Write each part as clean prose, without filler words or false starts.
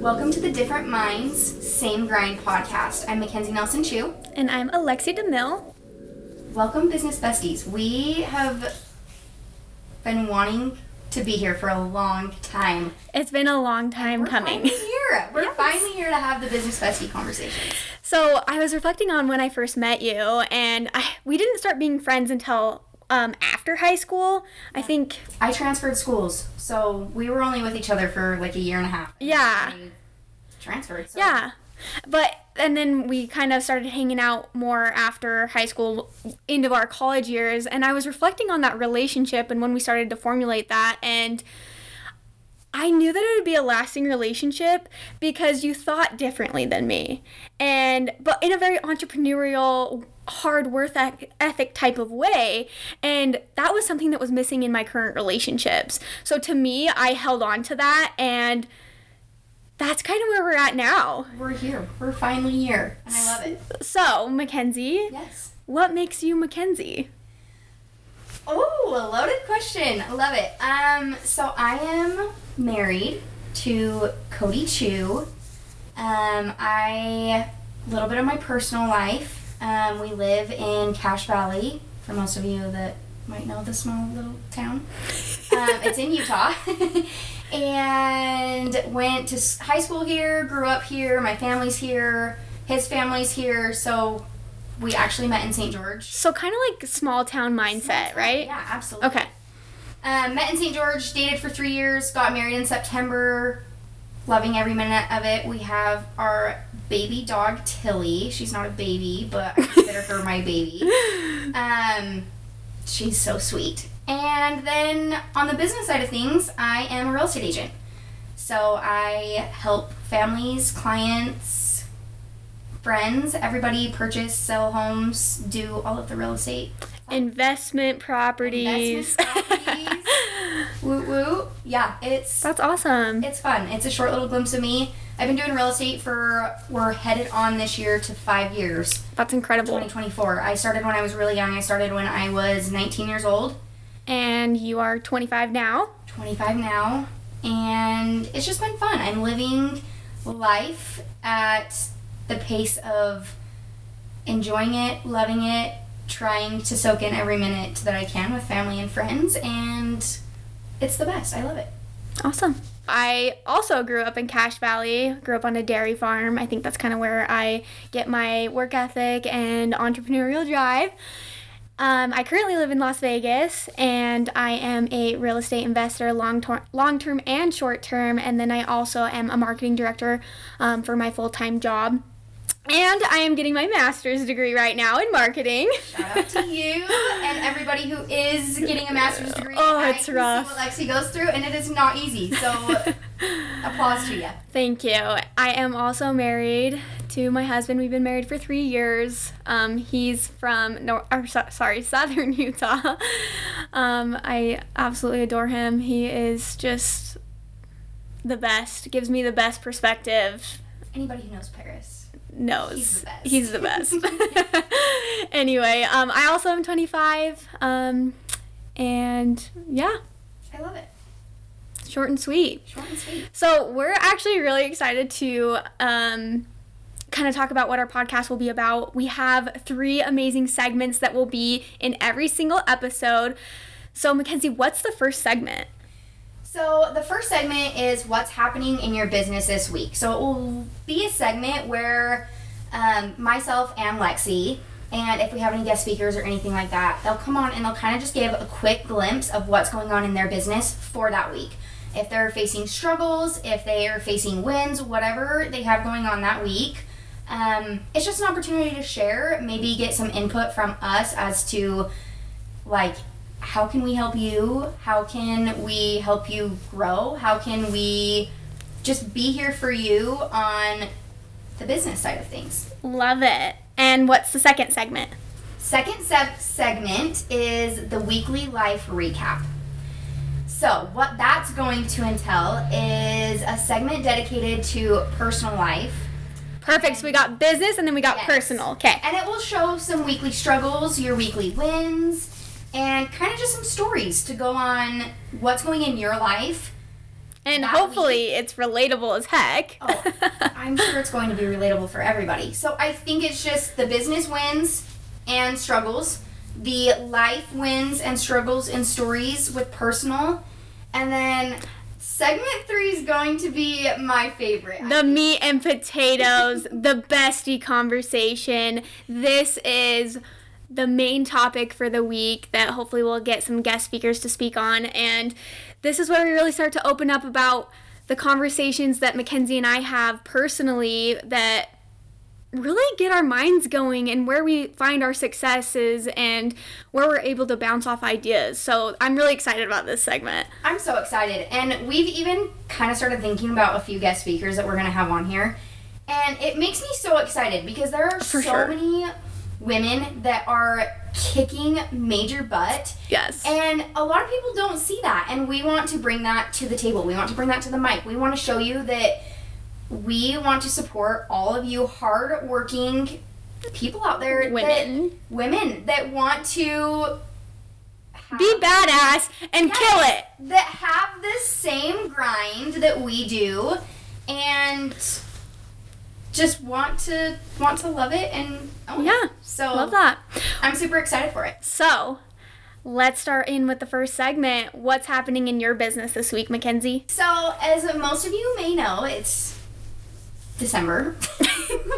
Welcome to the Different Minds, Same Grind podcast. I'm Mackenzie Nelson Chu. And I'm Alexia DeMille. Welcome, business besties. We have been wanting to be here for a long time. It's been a long time coming. We're finally here. We're finally here to have the business bestie conversation. So I was reflecting on when I first met you, and we didn't start being friends until after high school. I think I transferred schools, so we were only with each other for like a year and a half. Yeah. I transferred. So. Yeah. And then we kind of started hanging out more after high school into our college years, and I was reflecting on that relationship and when we started to formulate that, and I knew that it would be a lasting relationship because you thought differently than me, but in a very entrepreneurial, hard work ethic type of way, and that was something that was missing in my current relationships. So to me, I held on to that, and that's kind of where we're at now. We're here. We're finally here. And I love it. So, Mackenzie. Yes. What makes you Mackenzie? Oh, a loaded question. I love it. So I am married to Cody Chu. A little bit of my personal life. We live in Cache Valley, for most of you that might know the small little town. It's in Utah. And went to high school here, grew up here, my family's here, his family's here, so we actually met in St. George. So kind of like small town mindset, right? Yeah, absolutely. Okay. Met in St. George, dated for 3 years, got married in September, loving every minute of it. We have our baby dog, Tilly. She's not a baby, but I consider her my baby. She's so sweet. And then on the business side of things, I am a real estate agent. So I help families, clients, friends, everybody purchase, sell homes, do all of the real estate. Investment properties. Woot woot. Yeah, That's awesome. It's fun. It's a short little glimpse of me. I've been doing real estate we're headed on this year to 5 years. That's incredible. 2024. I started when I was really young. I started when I was 19 years old. And you are 25 now. 25 now. And it's just been fun. I'm living life at the pace of enjoying it, loving it, trying to soak in every minute that I can with family and friends. And it's the best. I love it. Awesome. I also grew up in Cache Valley, grew up on a dairy farm. I think that's kind of where I get my work ethic and entrepreneurial drive. I currently live in Las Vegas, and I am a real estate investor, long-term and short-term, and then I also am a marketing director for my full-time job. And I am getting my master's degree right now in marketing. Shout out to you and everybody who is getting a master's degree. Oh, it's rough. I see what Lexi goes through, and it is not easy, so applause to you. Thank you. I am also married to my husband. We've been married for 3 years. He's from southern Utah. I absolutely adore him. He is just the best, gives me the best perspective. Anybody who knows Paris knows he's the best. Anyway, I also am 25, and yeah, I love it. Short and sweet. So we're actually really excited to kind of talk about what our podcast will be about. We have 3 amazing segments that will be in every single episode. So Mackenzie, what's the first segment? So the first segment is what's happening in your business this week. So it will be a segment where myself and Lexi, and if we have any guest speakers or anything like that, they'll come on and they'll kind of just give a quick glimpse of what's going on in their business for that week. If they're facing struggles, if they are facing wins, whatever they have going on that week, it's just an opportunity to share, maybe get some input from us as to like, how can we help you? How can we help you grow? How can we just be here for you on the business side of things? Love it. And what's the second segment? Second segment is the weekly life recap. So what that's going to entail is a segment dedicated to personal life. Perfect. So we got business and then we got personal. Okay. And it will show some weekly struggles, your weekly wins, and kind of just some stories to go on what's going in your life. And hopefully it's relatable as heck. Oh, I'm sure it's going to be relatable for everybody. So I think it's just the business wins and struggles, the life wins and struggles and stories with personal, and then segment 3 is going to be my favorite. The meat and potatoes, the bestie conversation. This is the main topic for the week that hopefully we'll get some guest speakers to speak on. And this is where we really start to open up about the conversations that Mackenzie and I have personally that really get our minds going and where we find our successes and where we're able to bounce off ideas. So I'm really excited about this segment. I'm so excited. And we've even kind of started thinking about a few guest speakers that we're going to have on here. And it makes me so excited because there are many women that are kicking major butt. Yes. And a lot of people don't see that, and we want to bring that to the table. We want to bring that to the mic. We want to show you that we want to support all of you hard-working people out there. Women that want to be badass and kill it. That have the same grind that we do and just want to love it and own it. So love that. I'm super excited for it. So let's start in with the first segment. What's happening in your business this week, Mackenzie? So as most of you may know, it's December.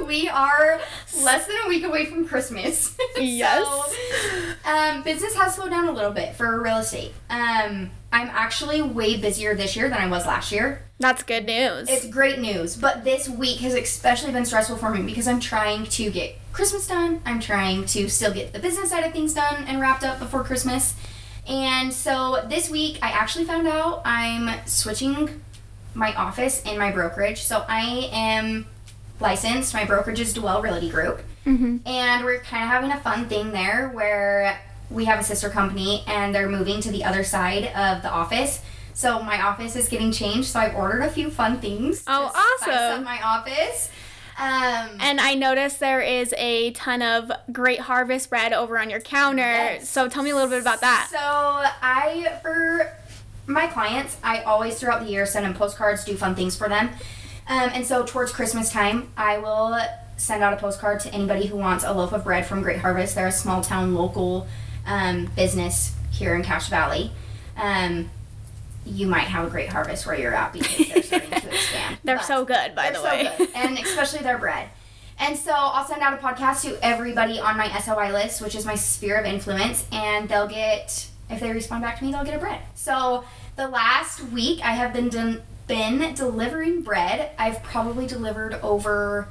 We are less than a week away from Christmas. Yes. So, business has slowed down a little bit for real estate. I'm actually way busier this year than I was last year. That's good news. It's great news. But this week has especially been stressful for me because I'm trying to get Christmas done. I'm trying to still get the business side of things done and wrapped up before Christmas. And so this week I actually found out I'm switching my office and my brokerage. So I am licensed. My brokerage is Dwell Realty Group. Mm-hmm. And we're kind of having a fun thing there where we have a sister company and they're moving to the other side of the office. So my office is getting changed. So I've ordered a few fun things. Oh, awesome. To spice up my office. And I noticed there is a ton of Great Harvest bread over on your counter. Yes. So tell me a little bit about that. So for my clients, I always throughout the year send them postcards, do fun things for them. And so towards Christmas time, I will send out a postcard to anybody who wants a loaf of bread from Great Harvest. They're a small town local business here in Cache Valley. You might have a Great Harvest where you're at because they're starting to expand. They're so good, by the way. They're so good, and especially their bread. And so I'll send out a podcast to everybody on my SOI list, which is my sphere of influence, and they'll get... If they respond back to me, they'll get a bread. So the last week, I have been delivering bread. I've probably delivered over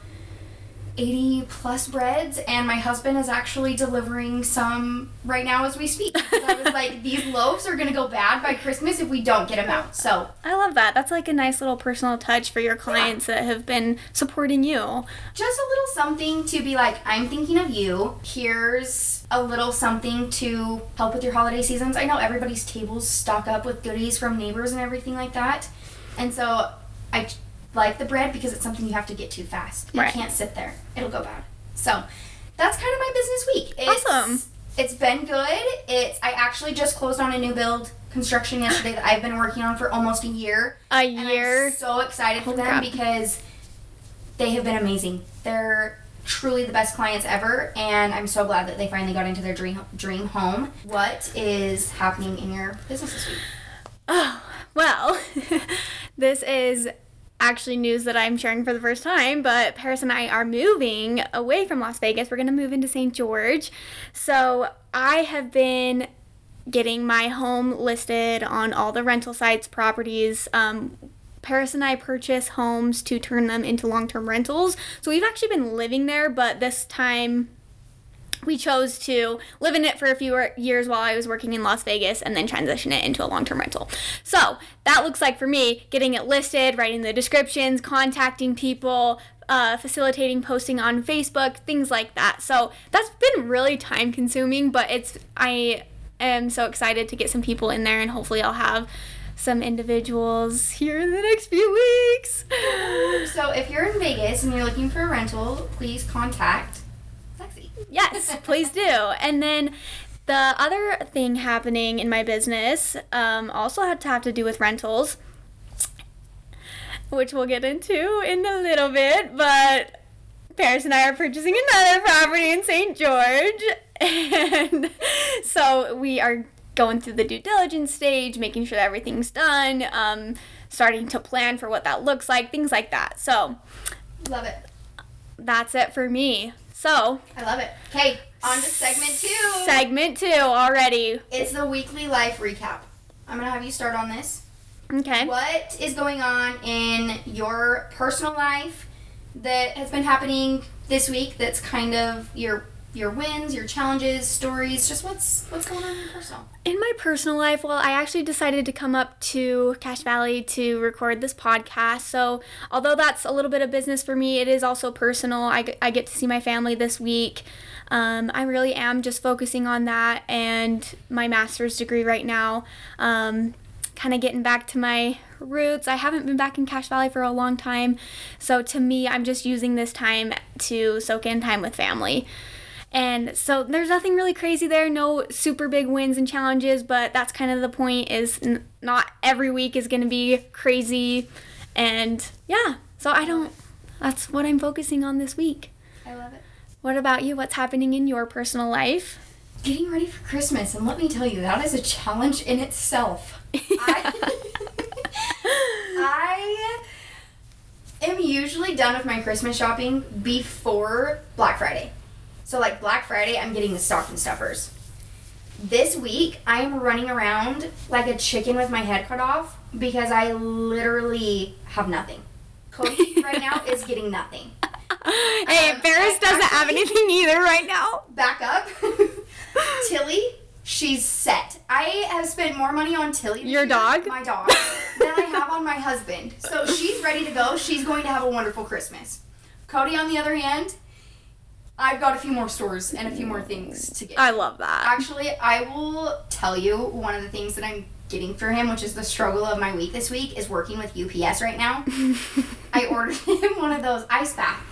80-plus breads, and my husband is actually delivering some right now as we speak. So I was like, these loaves are going to go bad by Christmas if we don't get them out. So I love that. That's like a nice little personal touch for your clients that have been supporting you. Just a little something to be like, I'm thinking of you. Here's a little something to help with your holiday seasons. I know everybody's tables stock up with goodies from neighbors and everything like that. And so I like the bread because it's something you have to get to fast. You can't sit there. It'll go bad. So that's kind of my business week. Awesome. It's been good. I actually just closed on a new build construction yesterday that I've been working on for almost a year. And I'm so excited for them because they have been amazing. They're truly the best clients ever, and I'm so glad that they finally got into their dream home. What is happening in your business this week? Oh, well, this is actually news that I'm sharing for the first time, but Paris and I are moving away from Las Vegas. We're going to move into St. George. So I have been getting my home listed on all the rental sites, properties. Paris and I purchase homes to turn them into long-term rentals. So we've actually been living there, but this time we chose to live in it for a few years while I was working in Las Vegas and then transition it into a long-term rental. So that looks like, for me, getting it listed, writing the descriptions, contacting people, facilitating posting on Facebook, things like that. So that's been really time-consuming, but I am so excited to get some people in there, and hopefully I'll have some individuals here in the next few weeks. So if you're in Vegas and you're looking for a rental, please contact... Yes, please do. And then The other thing happening in my business also had to have to do with rentals, which we'll get into in a little bit, but Paris and I are purchasing another property in St. George, and so we are going through the due diligence stage, making sure that everything's done, starting to plan for what that looks like, things like that. So, love it. That's it for me. So, I love it. Okay, on to segment two. Segment two already. It's the weekly life recap. I'm going to have you start on this. Okay. What is going on in your personal life that has been happening this week that's kind of your wins, your challenges, stories, just what's going on in your personal? In my personal life, well, I actually decided to come up to Cache Valley to record this podcast. So although that's a little bit of business for me, it is also personal. I get to see my family this week. I really am just focusing on that and my master's degree right now. Kind of getting back to my roots. I haven't been back in Cache Valley for a long time. So to me, I'm just using this time to soak in time with family. And so there's nothing really crazy there, no super big wins and challenges, but that's kind of the point, is not every week is going to be crazy. And yeah, so that's what I'm focusing on this week. I love it. What about you? What's happening in your personal life? Getting ready for Christmas, and let me tell you, that is a challenge in itself. I am usually done with my Christmas shopping before Black Friday. So, like, Black Friday, I'm getting the stocking stuffers. This week, I am running around like a chicken with my head cut off because I literally have nothing. Cody right now is getting nothing. Hey, Paris doesn't have anything either right now. Back up. Tilly, she's set. I have spent more money on Tilly. Your dog? My dog. Than I have on my husband. So, she's ready to go. She's going to have a wonderful Christmas. Cody, on the other hand, I've got a few more stores and a few more things to get. I love that. Actually, I will tell you one of the things that I'm getting for him, which is the struggle of my week this week, is working with UPS right now. I ordered him one of those ice bath.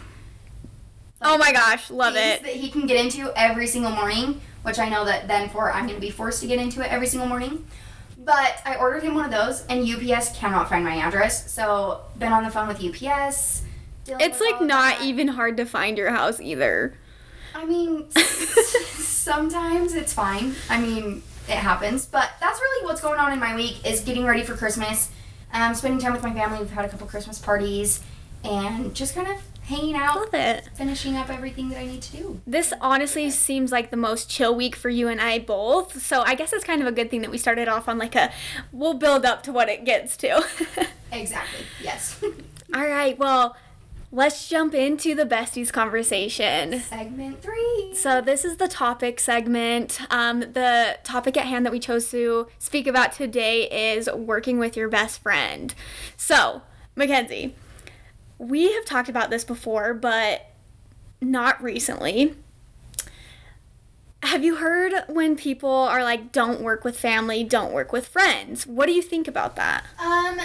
Like, oh my gosh, love it. That he can get into every single morning, which I know that then I'm going to be forced to get into it every single morning. But I ordered him one of those, and UPS cannot find my address. So, been on the phone with UPS. It's like not even hard to find your house either. I mean, sometimes it's fine. I mean, it happens. But that's really what's going on in my week, is getting ready for Christmas, spending time with my family. We've had a couple Christmas parties, and just kind of hanging out. Love it. Finishing up everything that I need to do. This honestly seems like the most chill week for you and I both. So I guess it's kind of a good thing that we started off on we'll build up to what it gets to. Exactly. Yes. All right. Well, let's jump into the besties conversation. Segment 3. So this is the topic segment. The topic at hand that we chose to speak about today is working with your best friend. So, Mackenzie, we have talked about this before, but not recently. Have you heard when people are like, don't work with family, don't work with friends? What do you think about that?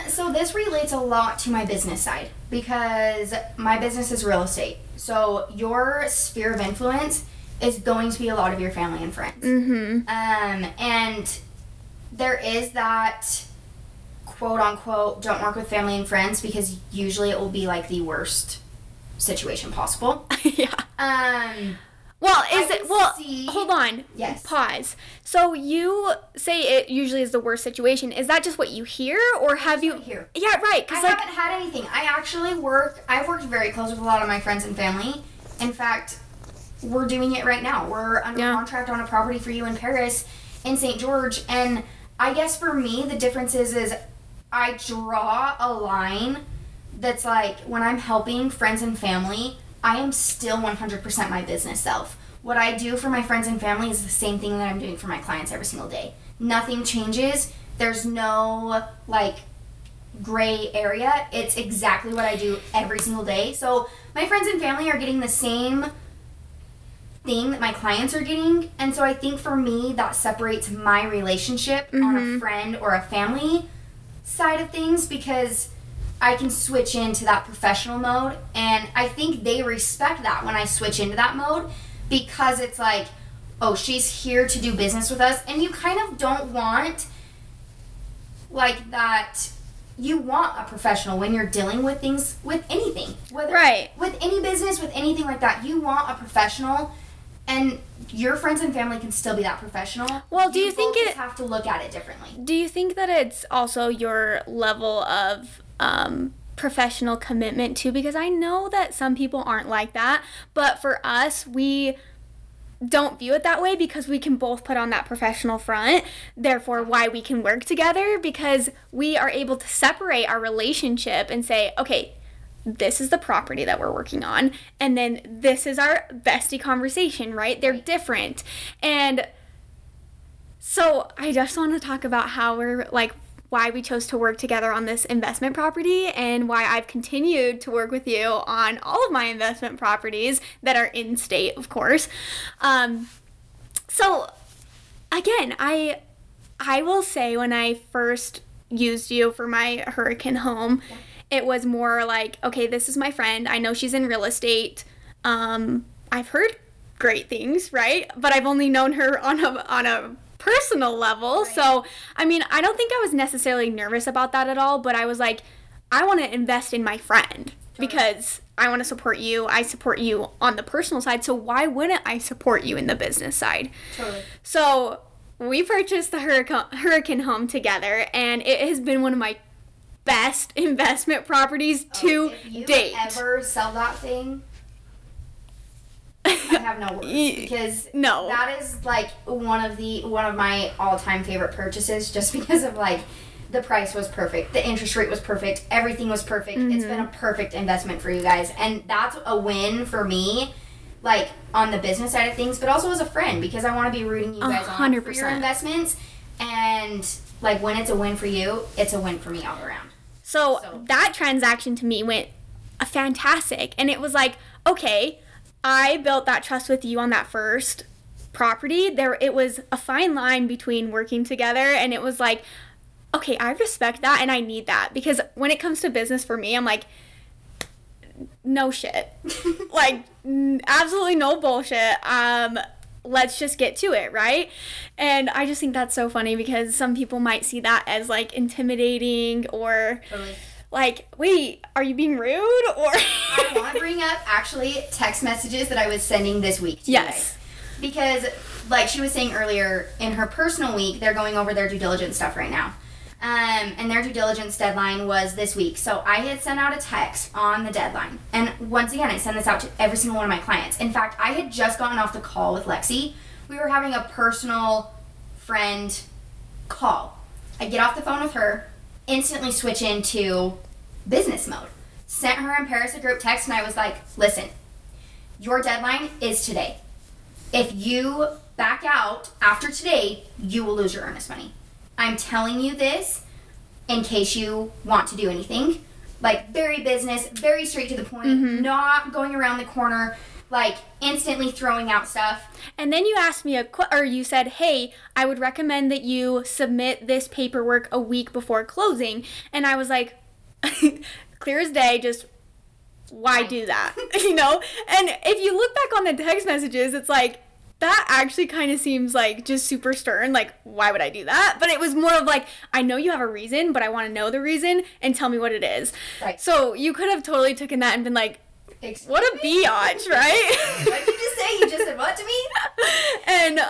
So this relates a lot to my business side, because my business is real estate. So your sphere of influence is going to be a lot of your family and friends. Mm-hmm. And there is that quote unquote, don't work with family and friends, because usually it will be like the worst situation possible. Yeah. Well, hold on. Yes. Pause. So you say it usually is the worst situation. Is that just what you hear, or have you? Hear. Yeah, right. Because I haven't had anything. I've worked very close with a lot of my friends and family. In fact, we're doing it right now. We're under contract on a property for you in Paris, in St. George, and I guess for me the difference is I draw a line that's like, when I'm helping friends and family, I am still 100% my business self. What I do for my friends and family is the same thing that I'm doing for my clients every single day. Nothing changes. There's no, gray area. It's exactly what I do every single day. So my friends and family are getting the same thing that my clients are getting. And so I think for me, that separates my relationship on a friend or a family side of things, because I can switch into that professional mode, and I think they respect that when I switch into that mode, because it's like, oh, she's here to do business with us. And you kind of don't want, like, that. You want a professional when you're dealing with things, with anything. Whether, right. With any business, with anything like that. You want a professional, and your friends and family can still be that professional. Well, do you think it... You have to look at it differently. Do you think that it's also your level of... professional commitment too, because I know that some people aren't like that, but for us, we don't view it that way because we can both put on that professional front, therefore why we can work together, because we are able to separate our relationship and say, okay, this is the property that we're working on, and then this is our bestie conversation, right? They're different. And so I just want to talk about how we're like, why we chose to work together on this investment property and why I've continued to work with you on all of my investment properties that are in state, of course. So again, I will say when I first used you for my hurricane home, it was more like, okay, this is my friend. I know she's in real estate. I've heard great things, right? But I've only known her on a personal level, right. So I mean, I don't think I was necessarily nervous about that at all, but I was like, I want to invest in my friend because I want to support you. I support you on the personal side, so why wouldn't I support you in the business side? Totally. So we purchased the hurricane home together, and it has been one of my best investment properties to date. If you ever sell that thing, I have no words, because that is like one of my all-time favorite purchases, just because of like the price was perfect, the interest rate was perfect, everything was perfect. Mm-hmm. It's been a perfect investment for you guys, and that's a win for me, like on the business side of things, but also as a friend, because I want to be rooting you guys 100%. On for your investments, and like when it's a win for you, it's a win for me all around. So that transaction to me went fantastic, and it was like, okay, I built that trust with you on that first property. It was a fine line between working together, and it was like, okay, I respect that and I need that, because when it comes to business for me, I'm like, no shit. Like, absolutely no bullshit. Let's just get to it, right? And I just think that's so funny, because some people might see that as like intimidating or... Totally. Like, wait, are you being rude? Or I want to bring up actually text messages that I was sending this week to you guys. Because like she was saying earlier, in her personal week, they're going over their due diligence stuff right now. And their due diligence deadline was this week. So I had sent out a text on the deadline. And once again, I send this out to every single one of my clients. In fact, I had just gotten off the call with Lexi. We were having a personal friend call. I get off the phone with her, instantly switch into business mode. Sent her in Paris a group text, and I was like, listen, your deadline is today. If you back out after today, you will lose your earnest money. I'm telling you this in case you want to do anything. Like, very business, very straight to the point, not going around the corner, like instantly throwing out stuff. And then you asked me you said, hey, I would recommend that you submit this paperwork a week before closing. And I was like, clear as day, just why do that? You know? And if you look back on the text messages, it's like, that actually kind of seems like just super stern. Like, why would I do that? But it was more of like, I know you have a reason, but I want to know the reason and tell me what it is. Right. So you could have totally taken that and been like, what a biatch, right? What did you just say? You just said what to me? And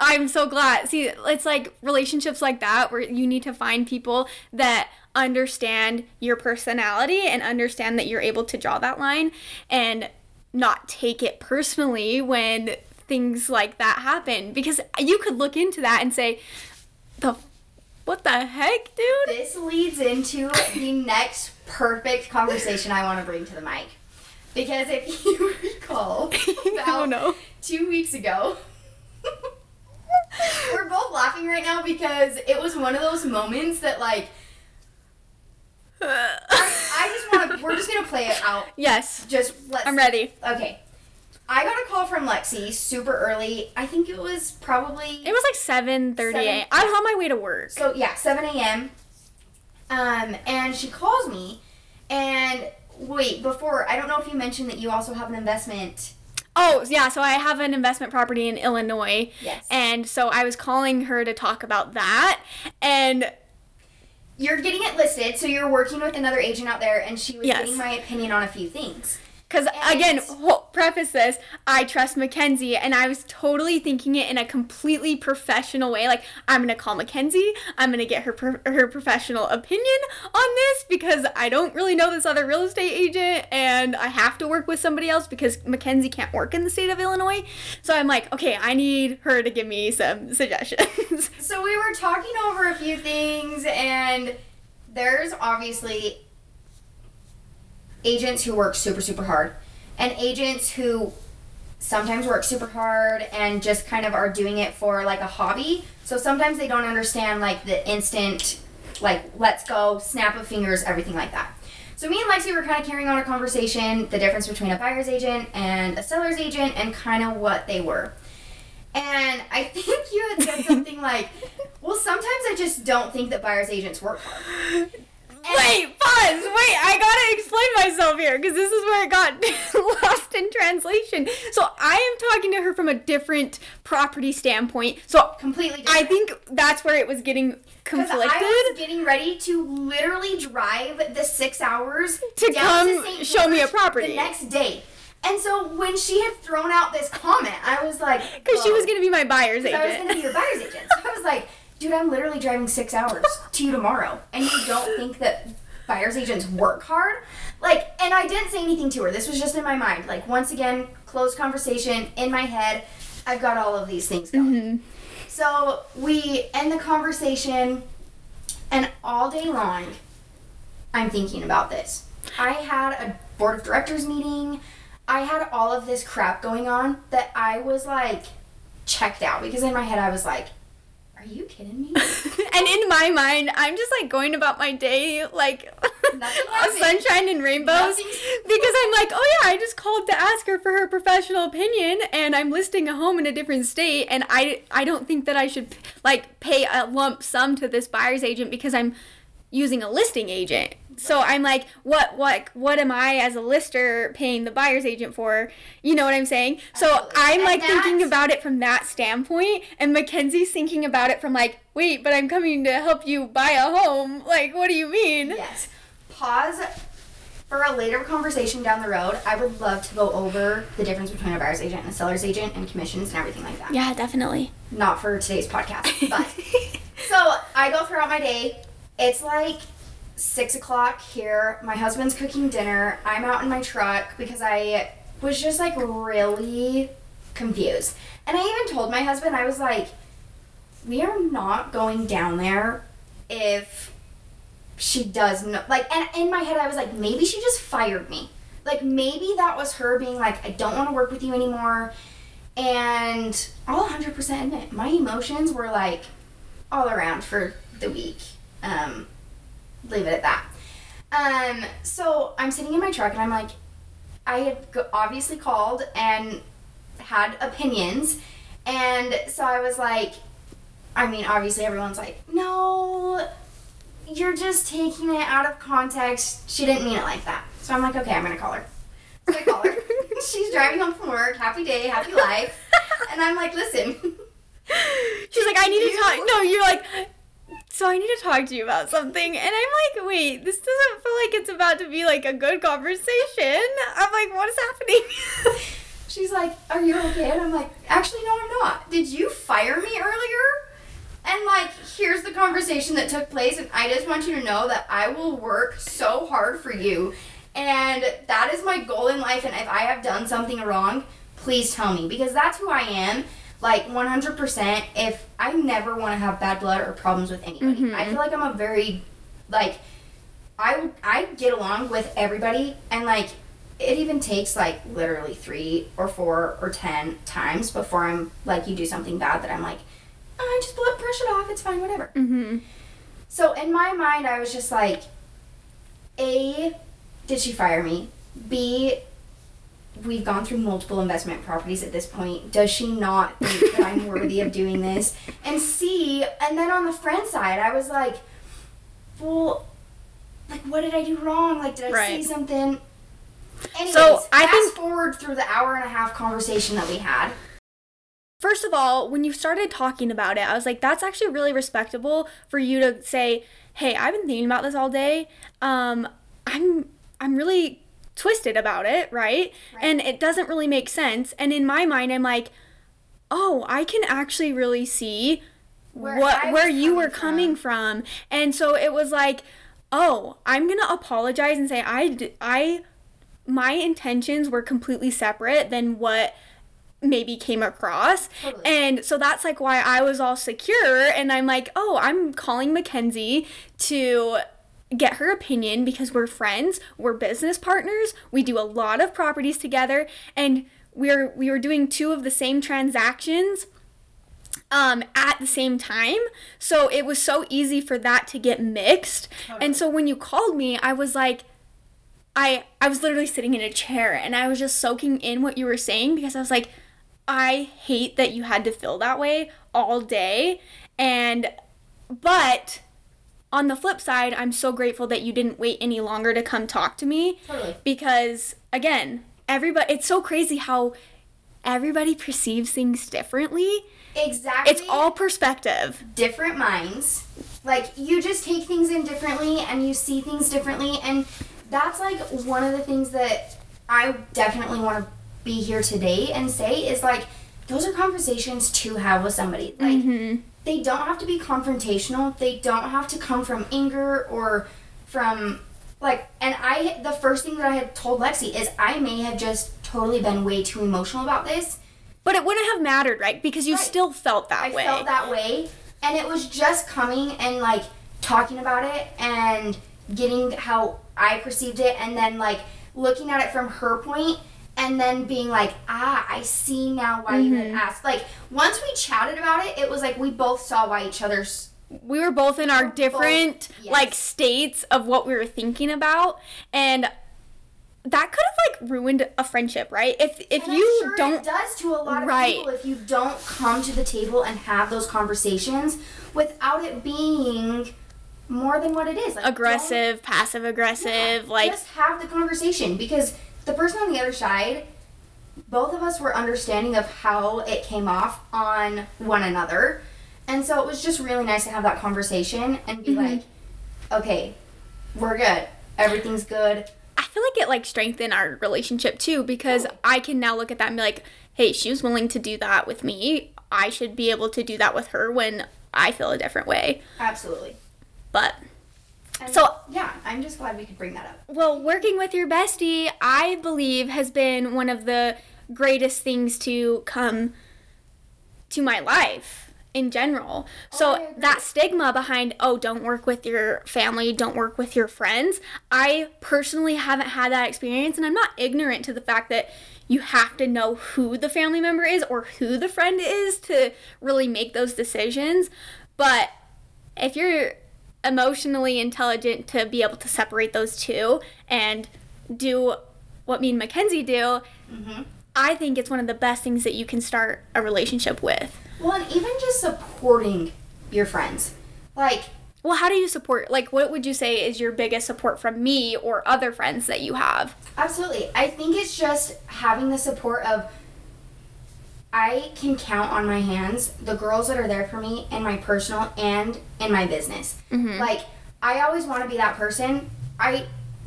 I'm so glad. See, it's like relationships like that where you need to find people that understand your personality and understand that you're able to draw that line and not take it personally when things like that happen. Because you could look into that and say, what the heck, dude? This leads into the next perfect conversation I want to bring to the mic. Because if you recall, about 2 weeks ago, we're both laughing right now because it was one of those moments that, like, we're just going to play it out. Yes. I'm ready. Okay. I got a call from Lexi super early. I think it was like 7:30 a.m. I was on my way to work. So, yeah, 7 a.m. And she calls me, and wait, before, I don't know if you mentioned that you also have an investment. Oh, yeah. So I have an investment property in Illinois. Yes. And so I was calling her to talk about that. And you're getting it listed, so you're working with another agent out there, and she was yes. getting my opinion on a few things. Because, again, preface this, I trust Mackenzie, and I was totally thinking it in a completely professional way. Like, I'm going to call Mackenzie. I'm going to get her professional opinion on this because I don't really know this other real estate agent, and I have to work with somebody else because Mackenzie can't work in the state of Illinois. So I'm like, okay, I need her to give me some suggestions. So we were talking over a few things, and there's obviously agents who work super, super hard, and agents who sometimes work super hard and just kind of are doing it for like a hobby. So sometimes they don't understand like the instant, like, let's go, snap of fingers, everything like that. So me and Lexi were kind of carrying on a conversation, the difference between a buyer's agent and a seller's agent and kind of what they were. And I think you had said something like, well, sometimes I just don't think that buyer's agents work hard. Wait, I gotta explain myself here, because this is where I got lost in translation. So I am talking to her from a different property standpoint. So completely different. I think that's where it was getting conflicted. Because I was getting ready to literally drive the 6 hours to come to show me a property the next day. And so when she had thrown out this comment, I was like, because she was gonna be my buyer's agent. I was gonna be your buyer's agent. So I was like, dude, I'm literally driving 6 hours to you tomorrow, and you don't think that buyer's agents work hard? Like, and I didn't say anything to her. This was just in my mind. Like, once again, closed conversation in my head. I've got all of these things going. Mm-hmm. So we end the conversation, and all day long, I'm thinking about this. I had a board of directors meeting. I had all of this crap going on that I was, like, checked out, because in my head I was like, are you kidding me? And in my mind, I'm just like going about my day like sunshine and rainbows. Because I'm like, oh yeah, I just called to ask her for her professional opinion, and I'm listing a home in a different state, and I don't think that I should like pay a lump sum to this buyer's agent because I'm using a listing agent. So I'm like, what am I as a lister paying the buyer's agent for? You know what I'm saying? Absolutely. So I'm like thinking about it from that standpoint, and Mackenzie's thinking about it from like, wait, but I'm coming to help you buy a home. Like, what do you mean? Yes. Pause for a later conversation down the road. I would love to go over the difference between a buyer's agent and a seller's agent and commissions and everything like that. Yeah, definitely. Not for today's podcast, but. So I go throughout my day. It's like 6 o'clock here. My husband's cooking dinner. I'm out in my truck because I was just like really confused. And I even told my husband, I was like, we are not going down there if she does not. Like, and in my head, I was like, maybe she just fired me. Like, maybe that was her being like, I don't want to work with you anymore. And I'll 100% admit, my emotions were like all around for the week. Leave it at that. So I'm sitting in my truck, and I'm like, I had obviously called and had opinions, and so I was like, I mean, obviously everyone's like, no, you're just taking it out of context. She didn't mean it like that. So I'm like, okay, I'm gonna call her. So I call her. She's driving home from work, happy day, happy life, and I'm like, listen. She's like, I need to talk. No, you're like, so I need to talk to you about something. And I'm like, wait, this doesn't feel like it's about to be like a good conversation. I'm like, what is happening? She's like, are you okay? And I'm like, actually, no, I'm not. Did you fire me earlier? And like, here's the conversation that took place. And I just want you to know that I will work so hard for you. And that is my goal in life. And if I have done something wrong, please tell me, because that's who I am. Like, 100%, if I never want to have bad blood or problems with anybody. Mm-hmm. I feel like I'm a very, like, I get along with everybody, and, like, it even takes, like, literally 3 or 4 or 10 times before I'm, like, you do something bad that I'm like, I just brush it off, it's fine, whatever. Mm-hmm. So, in my mind, I was just like, A, did she fire me? B, we've gone through multiple investment properties at this point. Does she not think that I'm worthy of doing this? And C, and then on the friend side, I was like, well, like, what did I do wrong? Like, did I say something? Anyways, so I think forward through the hour and a half conversation that we had. First of all, when you started talking about it, I was like, that's actually really respectable for you to say, hey, I've been thinking about this all day. I'm really twisted about it, right? And it doesn't really make sense. And in my mind, I'm like, oh, I can actually really see where you were coming from. And so it was like, oh, I'm going to apologize and say my intentions were completely separate than what maybe came across. Totally. And so that's like why I was all secure, and I'm like, oh, I'm calling Mackenzie to get her opinion because we're friends, we're business partners, we do a lot of properties together, and we were doing two of the same transactions at the same time, so it was so easy for that to get mixed. Totally. And so when you called me, I was like, I was literally sitting in a chair, and I was just soaking in what you were saying, because I was like, I hate that you had to feel that way all day. But on the flip side, I'm so grateful that you didn't wait any longer to come talk to me. Totally. Because again, it's so crazy how everybody perceives things differently. Exactly. It's all perspective. Different minds. Like, you just take things in differently, and you see things differently, and that's like one of the things that I definitely want to be here today and say is like, those are conversations to have with somebody. Like, mm-hmm. They don't have to be confrontational. They don't have to come from anger or from like, and the first thing that I had told Lexi is I may have just totally been way too emotional about this. But it wouldn't have mattered, right? Because you still felt that way. I felt that way. And it was just coming and like talking about it and getting how I perceived it, and then like looking at it from her point, and then being like, I see now why mm-hmm. you had asked. Like, once we chatted about it, it was like we both saw why each other's. We were both in our different like states of what we were thinking about, and that could have like ruined a friendship, right? If and you I'm sure don't, it does to a lot of people if you don't come to the table and have those conversations without it being more than what it is. Like, aggressive, passive aggressive, like, just have the conversation, because the person on the other side, both of us were understanding of how it came off on one another, and so it was just really nice to have that conversation and be mm-hmm. like, okay, we're good, everything's good. I feel like it like strengthened our relationship too, because I can now look at that and be like, hey, she was willing to do that with me, I should be able to do that with her when I feel a different way. Absolutely. But, I'm just glad we could bring that up. Well, working with your bestie, I believe, has been one of the greatest things to come to my life in general. So that stigma behind, don't work with your family, don't work with your friends. I personally haven't had that experience, and I'm not ignorant to the fact that you have to know who the family member is or who the friend is to really make those decisions. But if you're emotionally intelligent to be able to separate those two and do what me and Mackenzie do, mm-hmm. I think it's one of the best things that you can start a relationship with. Well, and even just supporting your friends. Like, well, how do you support? Like, what would you say is your biggest support from me or other friends that you have? Absolutely. I think it's just having the support of, I can count on my hands the girls that are there for me in my personal and in my business. Mm-hmm. Like, I always want to be that person.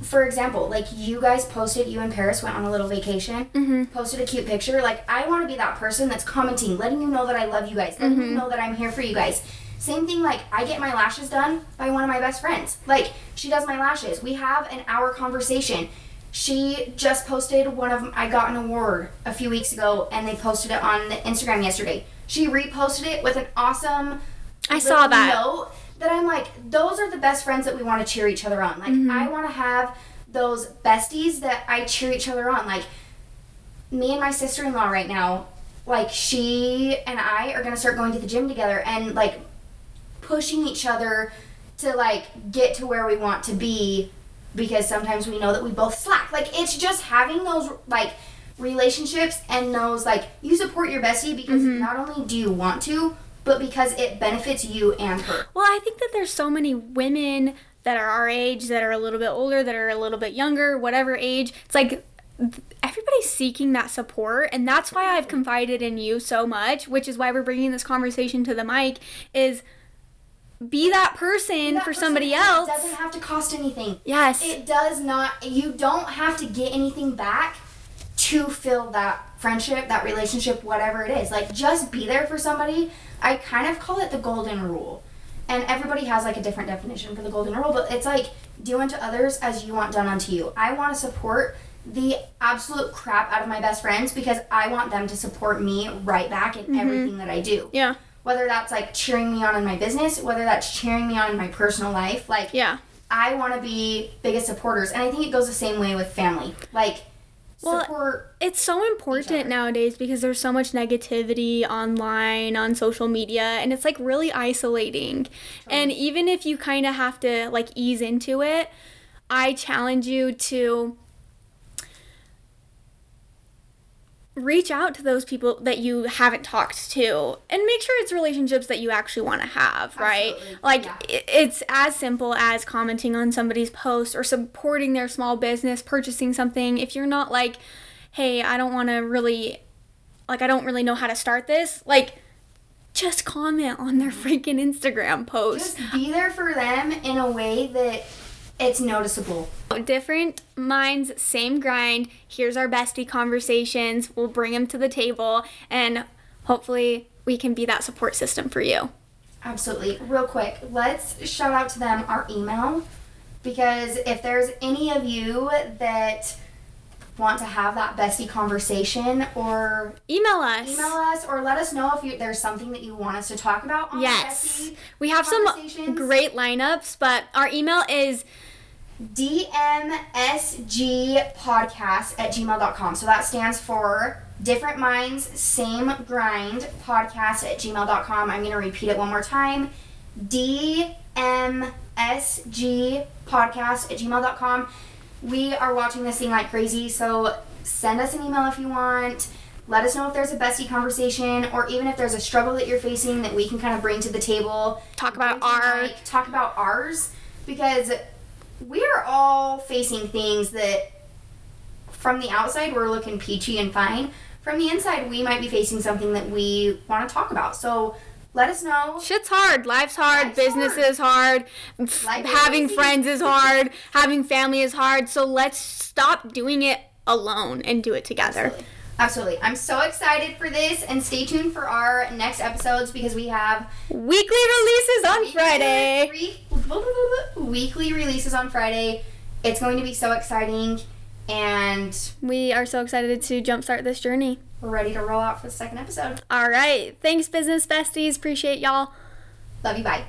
For example, like, you guys posted, you and Paris went on a little vacation, mm-hmm. posted a cute picture. Like, I want to be that person that's commenting, letting you know that I love you guys, letting mm-hmm. you know that I'm here for you guys. Same thing, like, I get my lashes done by one of my best friends. Like, she does my lashes. We have an hour conversation. She just posted I got an award a few weeks ago, and they posted it on the Instagram yesterday. She reposted it with an awesome note that I'm like, those are the best friends that we want to cheer each other on. Like, mm-hmm. I want to have those besties that I cheer each other on. Like, me and my sister-in-law right now, like, she and I are going to start going to the gym together and, like, pushing each other to, like, get to where we want to be, because sometimes we know that we both slack. Like, it's just having those, like, relationships and those, like, you support your bestie because mm-hmm. not only do you want to, but because it benefits you and her. Well, I think that there's so many women that are our age, that are a little bit older, that are a little bit younger, whatever age. It's like, everybody's seeking that support, and that's why I've confided in you so much, which is why we're bringing this conversation to the mic, is be that person for somebody else. It doesn't have to cost anything. Yes. It does not. You don't have to get anything back to fill that friendship, that relationship, whatever it is. Like, just be there for somebody. I kind of call it the golden rule. And everybody has, like, a different definition for the golden rule, but it's like, do unto others as you want done unto you. I want to support the absolute crap out of my best friends because I want them to support me right back in everything that I do. Yeah. Whether that's, like, cheering me on in my business, whether that's cheering me on in my personal life. Like, yeah. I want to be biggest supporters. And I think it goes the same way with family. Like, support. Well, it's so important nowadays because there's so much negativity online, on social media, and it's, like, really isolating. Totally. And even if you kind of have to, like, ease into it, I challenge you to reach out to those people that you haven't talked to and make sure it's relationships that you actually want to have, right? Absolutely. Like, yeah. It's as simple as commenting on somebody's post or supporting their small business, purchasing something. If you're not like, hey, I don't really know how to start this, like, just comment on their freaking Instagram post. Just be there for them in a way that it's noticeable. Different minds, same grind. Here's our bestie conversations. We'll bring them to the table, and hopefully we can be that support system for you. Absolutely. Real quick, let's shout out to them our email, because if there's any of you that want to have that bestie conversation, or email us or let us know if there's something that you want us to talk about on bestie. We have some great lineups, but our email is dmsgpodcast@gmail.com. So that stands for Different Minds, Same Grind podcast@gmail.com. I'm going to repeat it one more time. dmsgpodcast@gmail.com. We are watching this thing like crazy, so send us an email if you want. Let us know if there's a bestie conversation, or even if there's a struggle that you're facing that we can kind of bring to the table. Talk about ours, because we're all facing things that from the outside we're looking peachy and fine. From the inside, we might be facing something that we want to talk about. So let us know. Shit's hard. Life's hard. Business is hard. Having friends is hard. Having family is hard. So let's stop doing it alone and do it together. Absolutely. I'm so excited for this. And stay tuned for our next episodes, because we have weekly releases on Friday. It's going to be so exciting. And we are so excited to jumpstart this journey. We're ready to roll out for the second episode. All right. Thanks, business besties. Appreciate y'all. Love you. Bye.